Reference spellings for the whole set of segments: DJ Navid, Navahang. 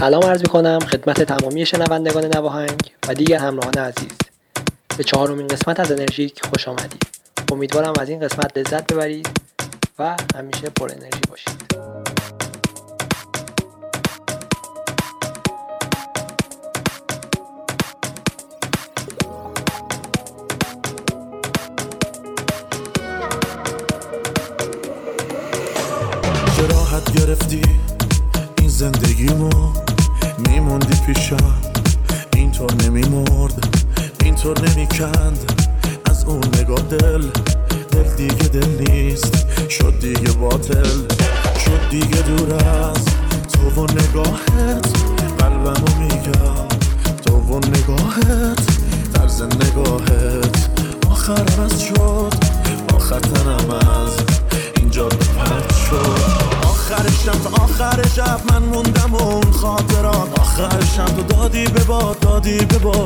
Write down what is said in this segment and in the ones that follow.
سلام عرض می‌کنم خدمت تمامی شنوندگان نواهنگ و دیگر همراهان عزیز. به چهارمین قسمت از انرژیک خوش آمدید. امیدوارم از این قسمت لذت ببرید و همیشه پر انرژی باشید. راحت گرفتی این زندگیمو، میموندی پیشم اینطور نمیمرد، اینطور نمیکند از اون نگاه دل دیگه دل نیست، شد دیگه باطل، شد دیگه دور از تو و نگاهت، قلبمو میگم تو و نگاهت، طرز نگاهت آخرم از شد، آخر تنم از اینجا پرد شد. آخرشم تا آخر شب من موندم و اون خاطرات، آخرشم تو دادی به باد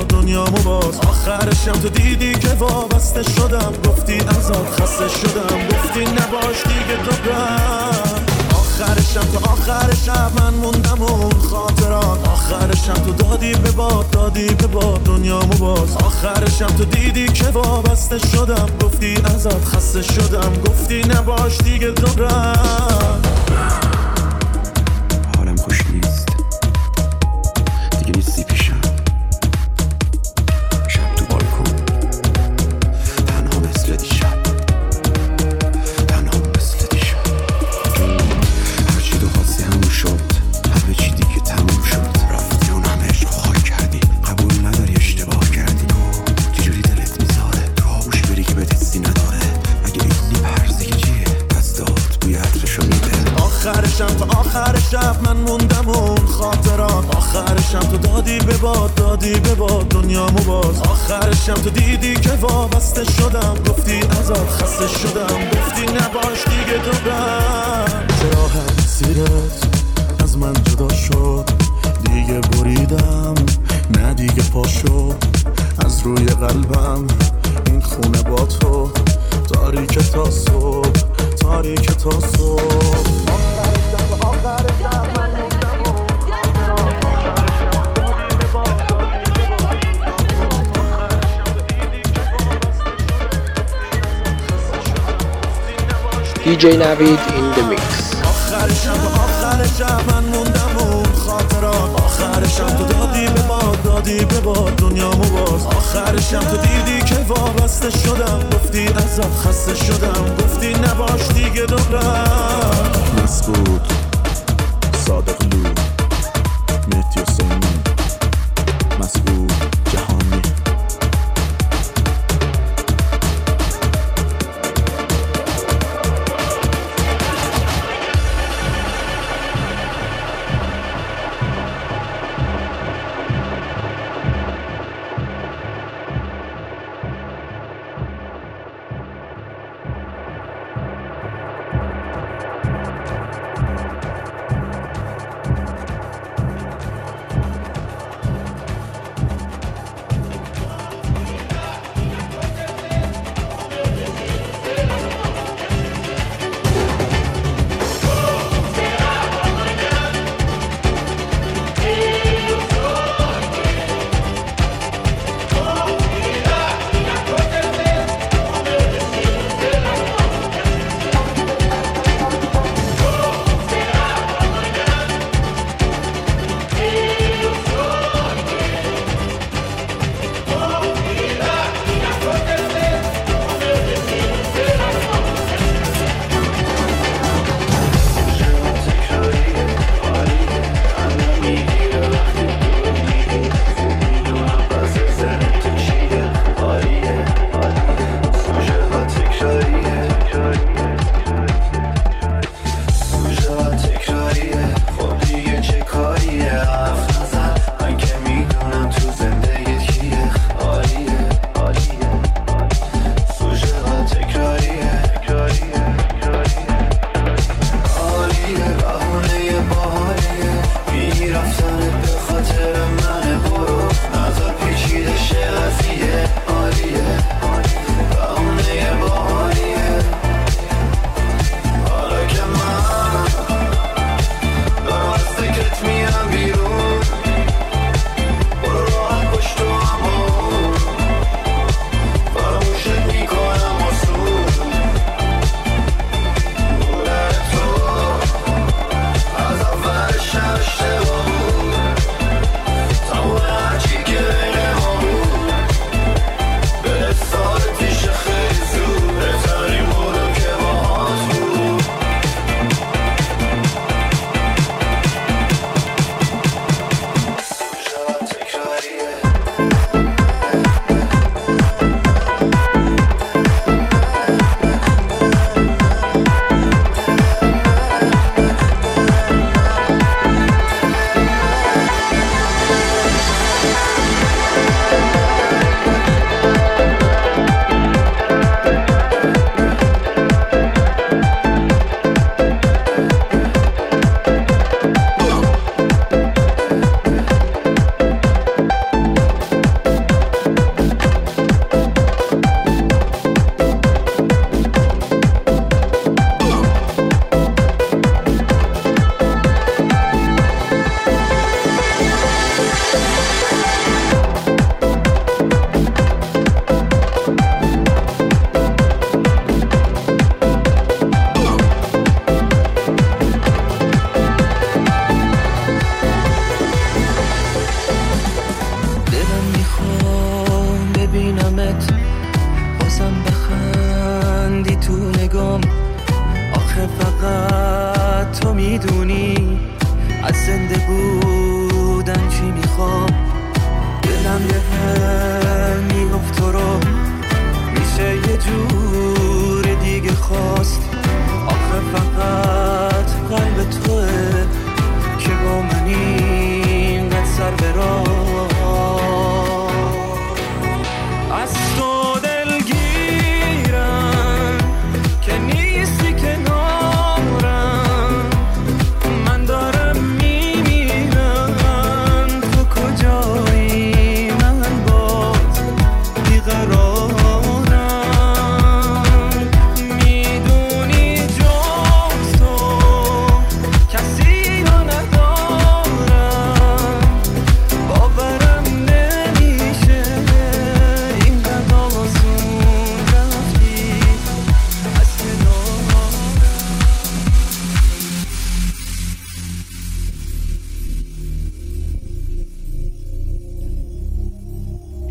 دنیامو باز، آخرشم تو دیدی که وابسته شدم، گفتی ازاد خسته شدم، گفتی نباش دیگه تو برم. آخرشم تا آخر شب من موندم و اون خاطرات، آخرشم تو دادی به باد دنیامو باز، آخرشم تو دیدی که وابسته شدم، گفتی ازاد خسته شدم، گفتی نباش دیگه تو برم. حالم خوش نیست دیگه، نیستی پیشم، شب تو بالکن تنها مثل دیشب، تنها مثل دیشب، هرچی تو خواستی همون شد، همه چی دیگه تموم شد، رفتی اون همه عشق خاک کردی، قبول نداری اشتباه کردی، چجوری دلت میذاره تو آغوش بری که بهت حسی نداره، اگه اینی پرزی که چیه پس داد بوی عطرشو میده. آخرشم تا آخر شب من موندم و اون خاطرات، آخرشم تو دادی به باد دنیامو باز، آخرشم تو دیدی که وابسته شدم، گفتی ازاد خسته شدم، گفتی نباش دیگه تو برم. چرا حسیرت از من جدا شد، دیگه بریدم نه دیگه پاشو از روی قلبم، این خونه با تو تاریک تا صبح، تاریک تا صبح. DJ Navid in the mix. آخر شب من موندم و اون خاطرات، آخر شب تو دادی به باد دنیامو باز، آخر شب تو دیدی که وابسته شدم، گفتی ازاد خسته شدم، گفتی نباش دیگه دوبرم. مسعود صادقلو، مهدی حسینی، مسعود جهانی. میدونی از زنده بودن چی میخوام. دلم یه هم میگفت تو رو میشه یه جور دیگه خواست. آخه فقط قلب توه که با منی اینقدر سر به راه. از تو دلگیرم که نیستی کنارم، من دارم میمیرم، تو کجایی؟ من باز بیقرارم. میدونی جز تو کسی رو ندارم، باورم نمیشه اینقدر آسون رفتی از کنارم.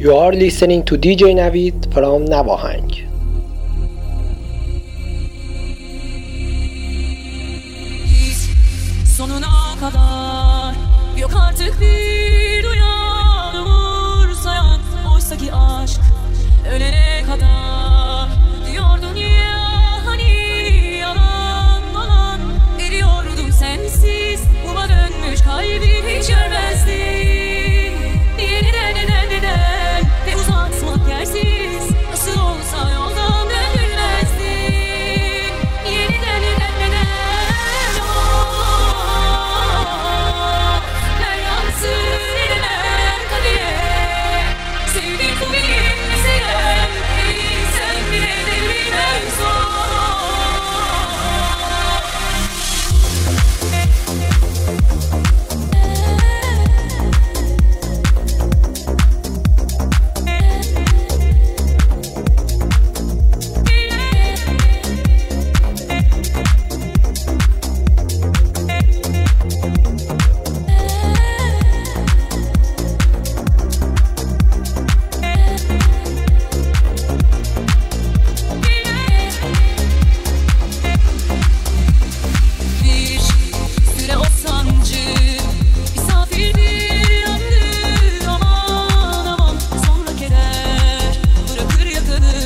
You are listening to DJ Navid from Navahang. Sonuna kadar yok artık bir uyan umur sayan. Oysa ki aşk ölene kadar diyordun ya hani yalan malan. Eriyordum sensiz kuma dönmüş kalbim hiç ölmezdi. Niye neden neden neden ve uzatmak yersiz nasıl olsa yoldan dönülmezdi. Niye neden neden neden oh, ben yansın edemem kadere. Sevdim bu benim meselem, elini sen bile devirmem zor. Bir süre o sancı misafirdi yandı aman aman. Sonra keder bırakır yakını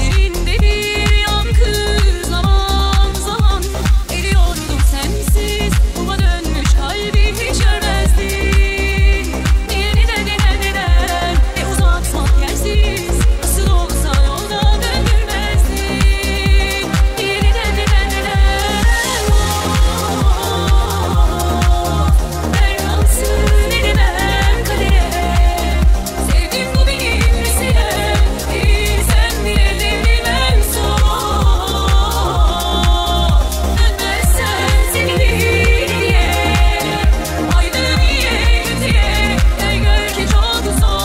derinde bir yankı zaman zaman. Eriyordum sensiz kuma dönmüş kalbim hiç ölmezdi. Niye neden neden neden ne uzatmak yersiz nasıl olsa yoldan döndürmezdi. Niye neden neden neden oh, ben yansın edemem kadere. Sevdim bu benim meselem, sen bile devirmem zor. Dönmezsen sevinir diye, aydın iyiye kötüye, ben gör ki çok zor.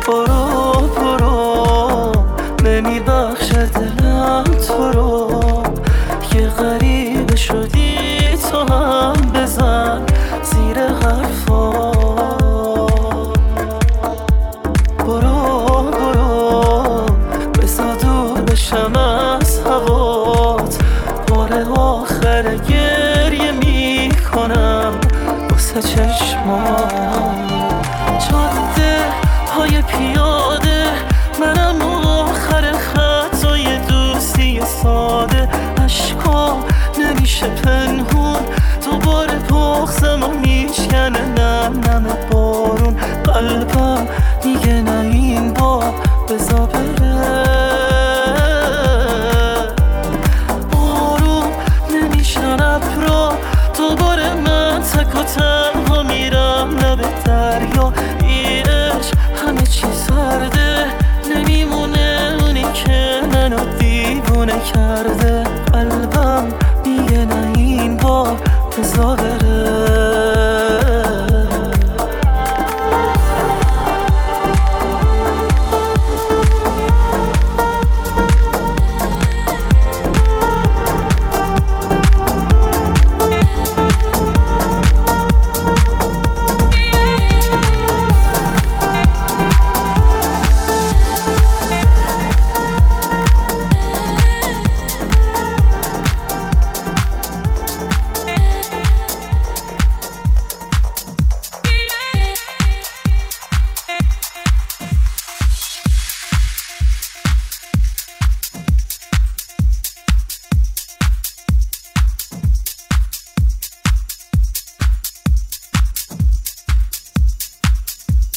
برو برو نمیبخشه دلم تو رو که غریب شدی. تو هم بزن زیر حرفا برو برو بسا دور بشم از هوات. بار آخر گریه میکنم بسه چشمام. جاده های پیاده منم آخر خطای دوستی ساده. عشقا نمیشه پنهون دوباره بغزم و میشکنه نم نم بارون. قلبم میگه نه این بار بزا بره. بارون نمیشن ابرا دوباره من تک و تنها میرم لب دریا. این عشق همه چی سرده کرده قلبم، میگه نه این بار بذار بره.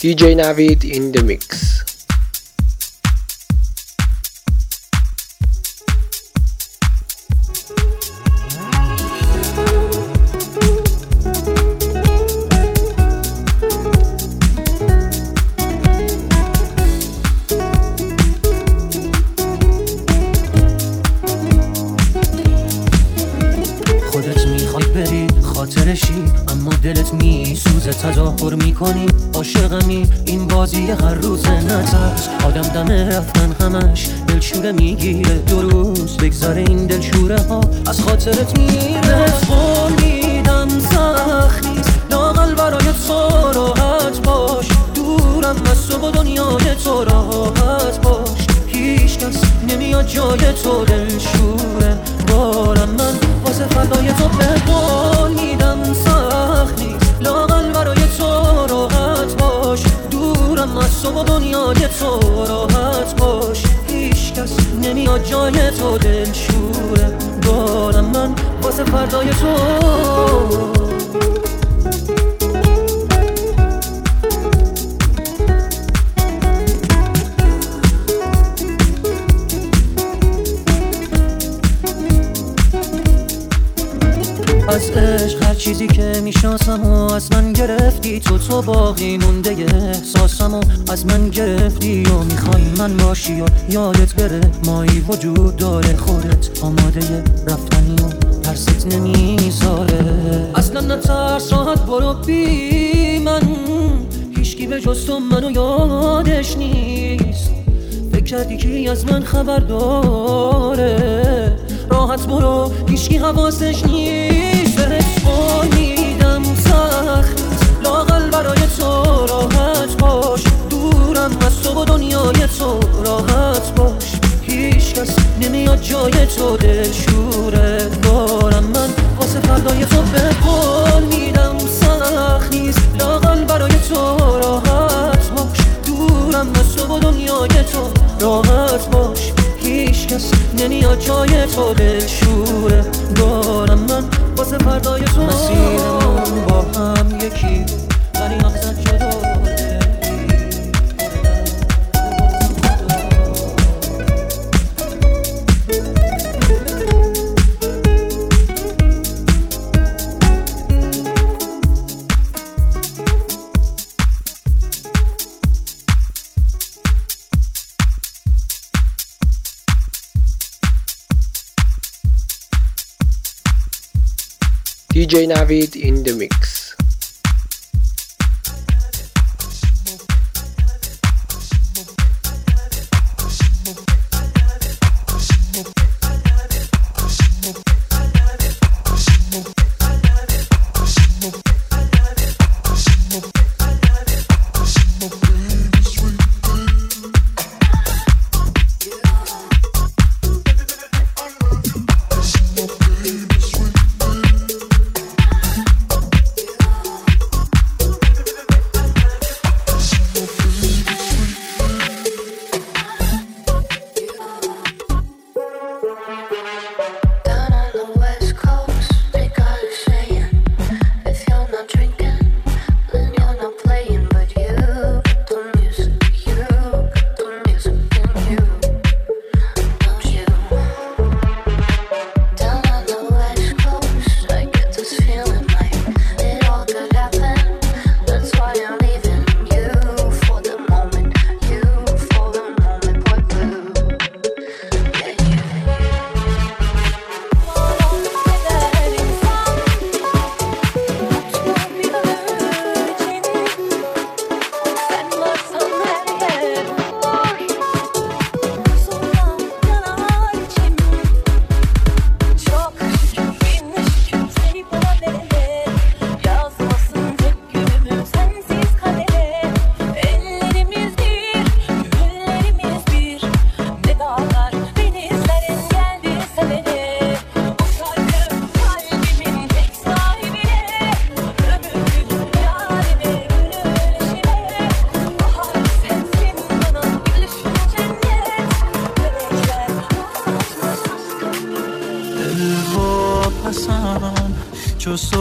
DJ Navid in the mix. تظاهر میکنی عاشقمی، این بازی هر روز نترس. آدم دم رفتن همش دلشوره میگیره، دو روز بگذاره این دلشوره ها از خاطرت میره. قول میدم سخت نیست لااقل برای تو راحت باش، دورم از تو با دنیای تو راحت باش. هیچ کس نمیاد جای تو دلشوره بارم، من واسه فردای تو به قول میدم سخت نیست لااقل برای تو راحت باش، دورم از تو با دنیای تو راحت باش. هیچ کس نمیاد جای تو دلشوره بارم، من واسه فردای تو. از عشق هر چیزی که میشناسم و از من گرفتی تو، تو باقی مونده احساسم و از من گرفتی و میخوای من باشی و یادت بره مایی وجود داره، خودت آماده رفتنی و ترست نمیذاره. اصلا نترس راحت برو بی من، هیچکی به جز تو منو یادش نیست. فکر کردی کی از من خبر داره؟ راحت برو هیچکی حواسش نیست. بهت قول میدم سخت لااقل برای تو راحت باش، دورم از تو و دنیای تو راحت باش. هیچ کس نمیاد جای تو دلشوره بارم، من واسه فردای تو بهت قول میدم سخت نیست لااقل برای تو راحت باش، دورم از تو و دنیای تو راحت باش. هیچ کس نمیاد جای تو دلشوره دارم، من واسه فردای تو. مسیرمون با هم یکی ولی مقصد جدا. DJ Navid in the mix.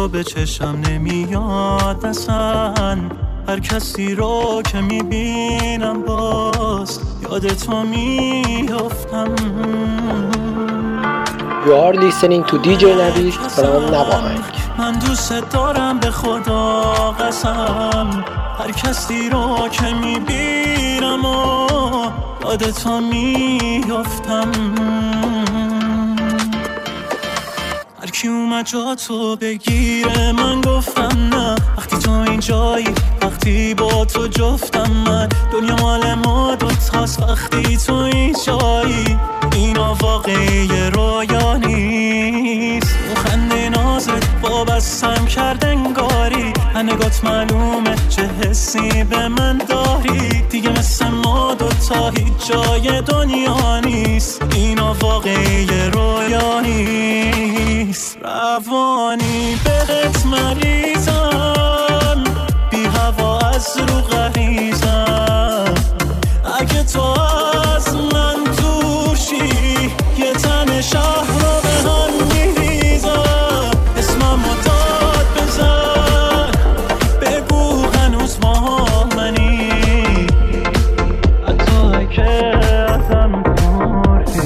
تو به چشم نمیاد اصلا، هر کسی رو که میبینم باز یاد تو میافتم. You are listening to DJ Navid from Navahang. من دوست دارم به خدا قسم، هر کسی رو که میبینم و یاد تو میافتم. هر کی اومد جا تو بگیره من گفتم نه، وقتی تو اینجایی وقتی با تو جفتم من، دنیا مال ما دوتاست وقتی تو اینجایی، اینا واقعی رویا نیست. مخنده نازت وابستم کرد انگاری، نگات معلومه چه حسی به من داری، دیگه مثل ما دوتا هیچ جای دنیا نیست، اینا واقعی رویا نیست. روانی بهت مریضم، بی هوا از رو غریزم، اگه تو از من دور شی یه تن شهر رو به هم میریزم. اسمم رو داد بزن، بگو هنوز ما منی، حتی که ازم پرسی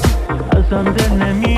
ازم دل نمیکنی.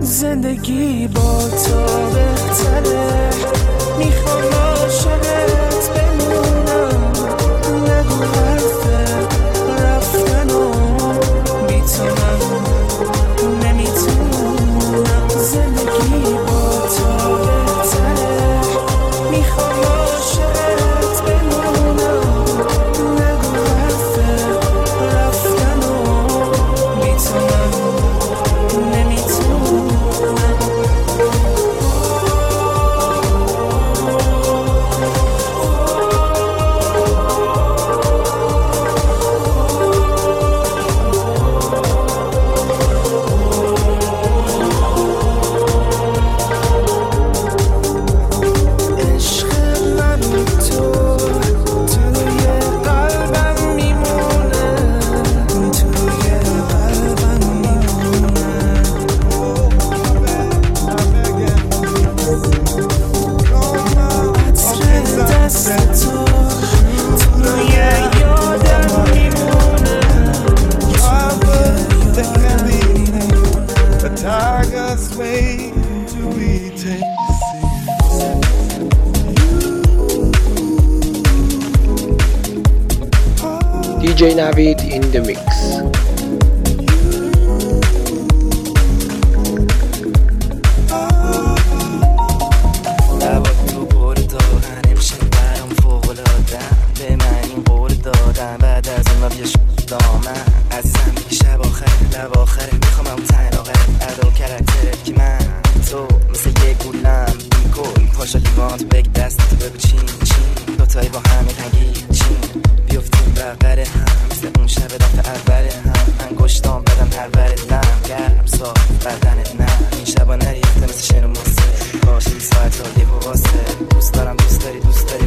زندگی با تو بهتره، میخوام عاشقت بمونم، نگو حرف رفتن و بی تو من نمیتونم. زندگی با تو بهتره، میخوام عاشقت بمونم، نگو حرف رفتن و بی تو من نمیتونم. DJ Navid in the mix. Dost darim, dost dari, dost dari.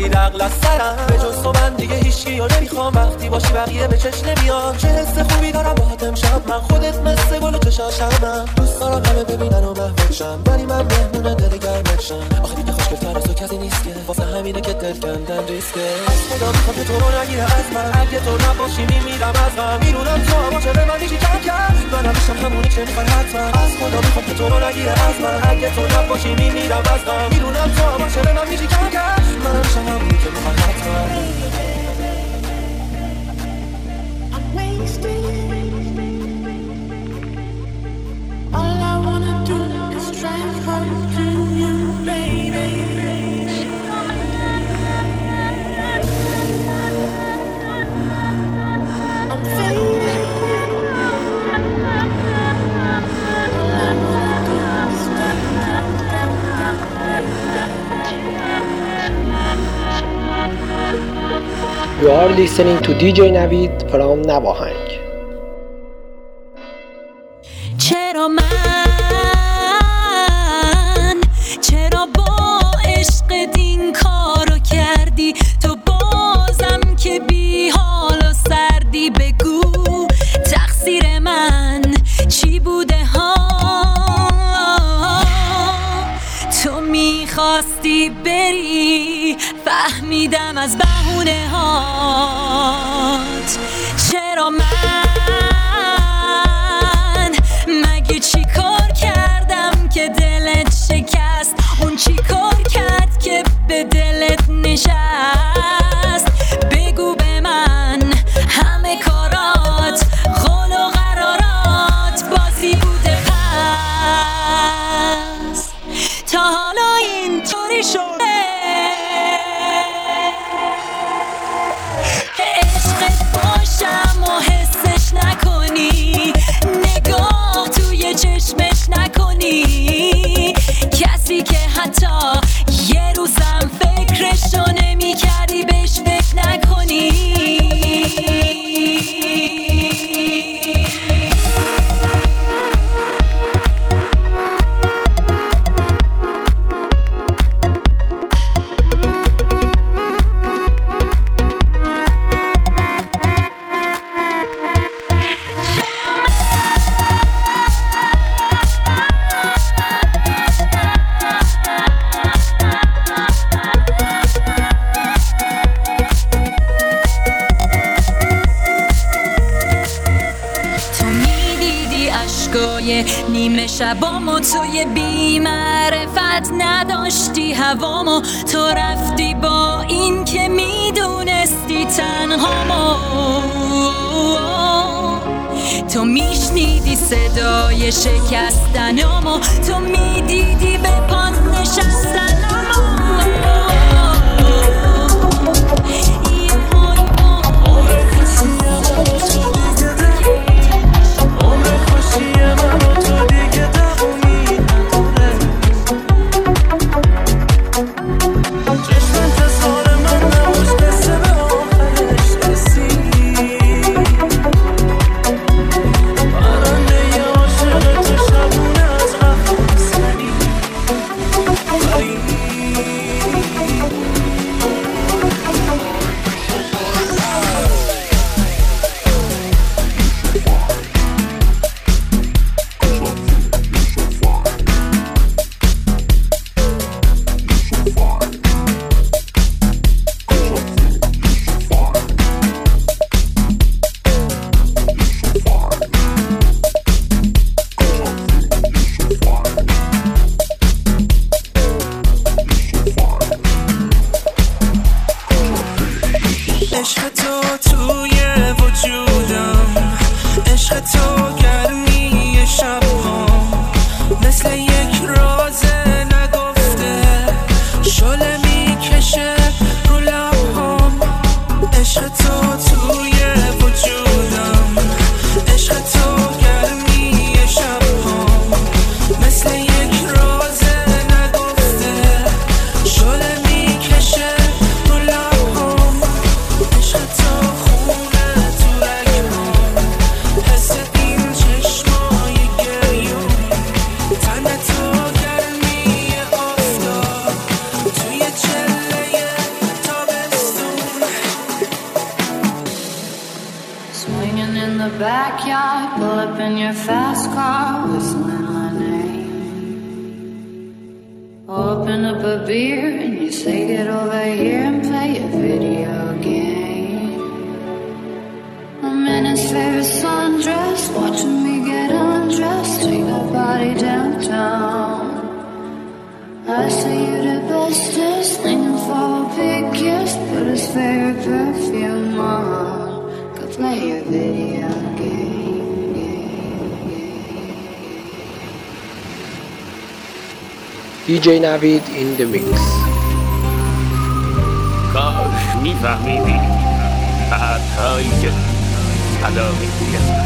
دهی دقل از سرم به جز تو من دیگه هیچکی یا نمیخوام. وقتی باشی بقیه به چش نمیان. چه حس خوبی دارم باهات امشب من، خودت مثل گل و چشاشمم. دوست دارم همه ببینن و محوشم، ولی من مهمونه دل گرمشم. آخه دیگه خوشگل‌تر از تو کسی نیست که، واسه همینه که دل کندم ریسکه. از خدا میخوام که تو رو نگیره از من، اگه تو نباشی میمیرم از غم. میرونم تو اما چه به من دیگه کم کرد، من همیشم همونی که میخوای حتما. از خدا میخوام که تو رو نگیره از من، اگه تو نباشی میمیرم از غم. میرونم تو اما چه به من دیگه کم کرد، من همیشم همونی که میخوای حتما. I'm wasted. All I wanna do is try for you, baby. You are listening to DJ Navid from Navahang. چرا با عشقت این کارو کردی؟ تو بازم که بی حال و سردی. بگو تقصیر من چی بوده ها؟ تو میخواستی بری، فهمیدم از بهونه هات. چرا من، مگه چی کار کردم که دلت شکست؟ اون چی کار کرد که به دلت نشست؟ بگو به من همه کارات، قول و قرارات بازی بوده پس، تا حالا اینطوری شد. کسی که حتی یه روزم فکرشو نمی کردی بهش فکر نکنی. شبامو توی بی‌معرفت نداشتی هوامو، تو رفتی با این که میدونستی تنهامو. تو میشنیدی صدای شکستنامو، تو میدیدی به پات نشستنامو. in your fast car whistling my name. Open up a beer and you say get over here and play a video game. I'm in his favorite sundress, watching me get undressed, take that body downtown. I say you're the bestest, thinking for a big kiss, put his favorite perfume on, go play your video game. DJ Navid in the mix. کاش میفهمیدی بعدهایی که ادا میکنم.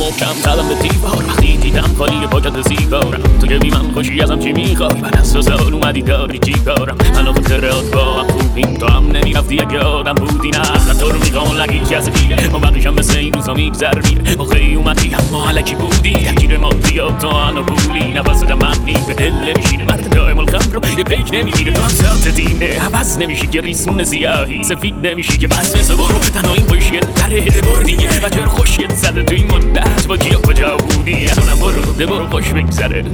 اما کم سلام به دیوار وقتی دیدم خالی پاکت سیگارم تو که بی من خوشی ازم چی میخوای من از سال اومدی داری چی کارم الان خطرات با هم خوبیم تو هم نمیرفتی اگه آدم بودی نه من تو رو میخوام لگه کسی بیره ما بقیشم مثل این روزا میگذر میره آخه اومدی اما علکی بودی یکیر مادیات تو هنو بولی نفست ممنی به دل نمیشینه مرد دائم الخم رو یه پیک نمیگیره تو هم سات دینه عوض نمیشی که ریسمون زیاهی سفید نمیشی که بس مثل برو تنهایی باشی تره بردیه و چرا خوشیت زده توی دست با کیا کجا بودی الانم برو دبرو خوش بگذره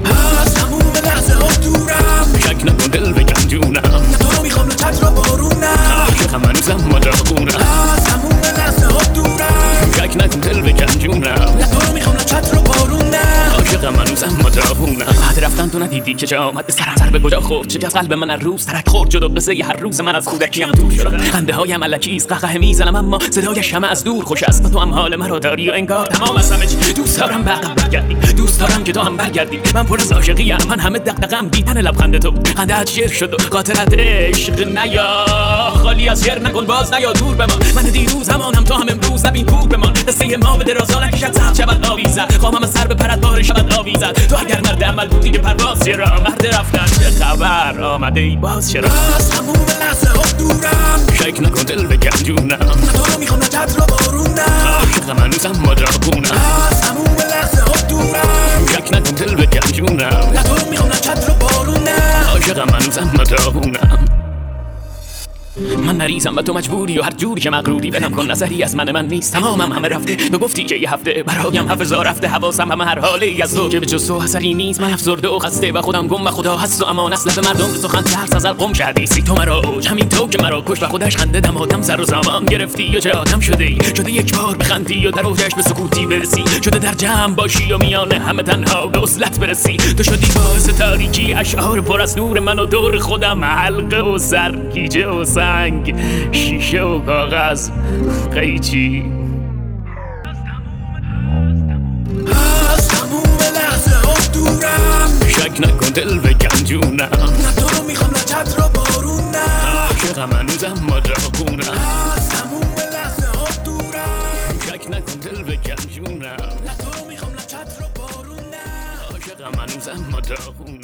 از همون لحظه ها دورم شک نکن دل بگم جونم نه تو رو میخوام لطت را بارونم عاشقم هنوزم مداغونم از همون لحظه ها دورم شک نکن دل بگم جونم نه تو رو میخوام لطت را بارونم عاشقم هنوزم مداغونم بعد رفتن تو ندیدی که چه آمد به سرم سر به کجا خورد چه کس قلب من از روز ترک خورد جدا قصه هر روز من از کودکیم دور شدم خنده هایم الکیست قهقه میزنم اما صدایش همه از دور خوش است و تو هم حال مرا داری و انگار تمام از همه چی دوست دارم بعدم برگردی دوست دارم که تو هم برگردی من پر از عاشقیم من همه دغدغه‌ام دیدن لبخند تو خنده‌ات شعر شد و قاطرت عشق نیا خالی از شعر نکن باز نیا دور بمان من دیروز همانم تو هم امروز نبین کور بمان قصه ما به درازا نکشد زخم شود آویزد قامم از سر بپرد بار شود آویزد تو اگر مرد عمل بودی که پرواز چرا مرد رفتن چه خبر آمده ای باز چرا از همون لحظه ها دورم شک نکن دل بگم جونم نه تو رو میخوام نه تت را بارونم عاشقم هنوزم مداغونم از همون لحظه ها دورم شک نکن دل بگم جونم نه تو رو میخوام نه تت را بارونم عاشقم هنوزم مداغونم من مریضم و تو مجبوری و هر جوری که مغروری بنام کن نظری از من نیست تمامم همه رفته تو گفتی که یه هفته برایم حفظا رفته حواسم همه هر حاله از تو که به جز تو اثری نیست من افسرده و خسته و خودم گم و خدا هست و امان اصل به مردم سخن ترس از قم شدی سی تو مرا اوج همین تو که مرا کش و خودش خنده دم آدم سر و زمان گرفتی و چه آدم شده یک بار بخندی و در اوجش به سکوتی برسی شده در جمع باشی و میان همه تنها به اصلت برسی تو شدی باعث تاریکی اشعار پر از نور من و دور خودم حلقه و سرگیجه و سر سنگ شیشه و کاغذ قیچی از تموم لحظه ها دورم شک نکن دل بگم جونم نه تو رو میخوام نه چت را بارونم عاشقم هنوزم مداغونم از تموم لحظه ها دورم شک نکن دل بگم جونم نه تو رو میخوام نه چت را بارونم عاشقم هنوزم مداغونم